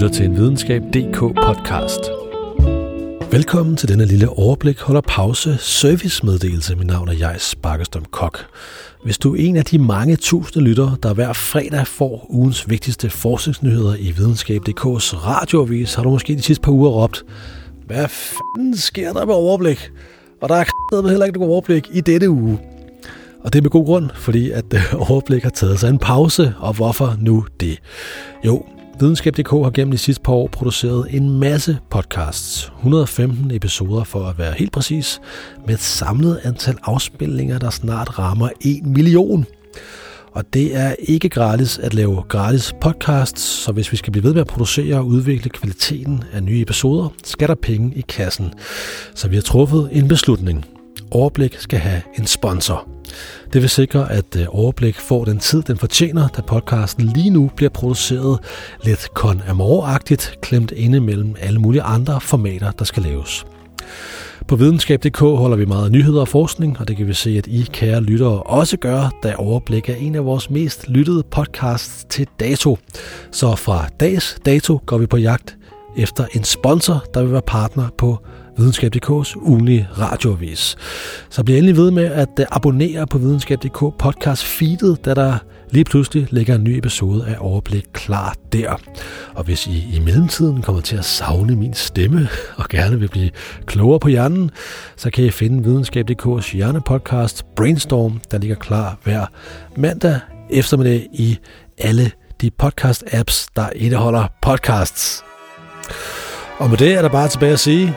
lytter til en videnskab.dk podcast. Velkommen til denne lille overblik holder pause servicemeddelelse. Mit navn er Jais Baggestrøm Koch. Hvis du er en af de mange tusinde lyttere, der hver fredag får ugens vigtigste forskningsnyheder i videnskab.dk's radioavis, har du måske de sidste par uger råbt: hvad fanden sker der med overblik? Og der er med heller ikke noget overblik i dette uge. Og det er med god grund, fordi at Overblik har taget sig en pause, og hvorfor nu det? Jo, videnskab.dk har gennem de sidste par år produceret en masse podcasts, 115 episoder for at være helt præcis, med et samlet antal afspilninger, der snart rammer 1 million. Og det er ikke gratis at lave gratis podcasts, så hvis vi skal blive ved med at producere og udvikle kvaliteten af nye episoder, skal der penge i kassen. Så vi har truffet en beslutning. Overblik skal have en sponsor. Det vil sikre, at Overblik får den tid, den fortjener, da podcasten lige nu bliver produceret lidt con amore-agtigt, klemt inde mellem alle mulige andre formater, der skal laves. På videnskab.dk holder vi meget nyheder og forskning, og det kan vi se, at I, kære lyttere, også gør, da Overblik er en af vores mest lyttede podcasts til dato. Så fra dags dato går vi på jagt efter en sponsor, der vil være partner på videnskab.dk's ugenlige radioavis. Så bliv endelig ved med at abonnere på videnskab.dk podcast feedet, da der lige pludselig ligger en ny episode af Overblik klar der. Og hvis I i mellemtiden kommer til at savne min stemme og gerne vil blive klogere på hjernen, så kan I finde videnskab.dk's hjernepodcast Brainstorm, der ligger klar hver mandag eftermiddag i alle de podcast-apps, der indeholder podcasts. Og med det er der bare tilbage at sige: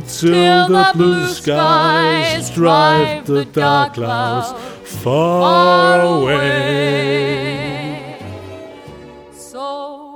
till the blue skies drive the dark clouds far away. So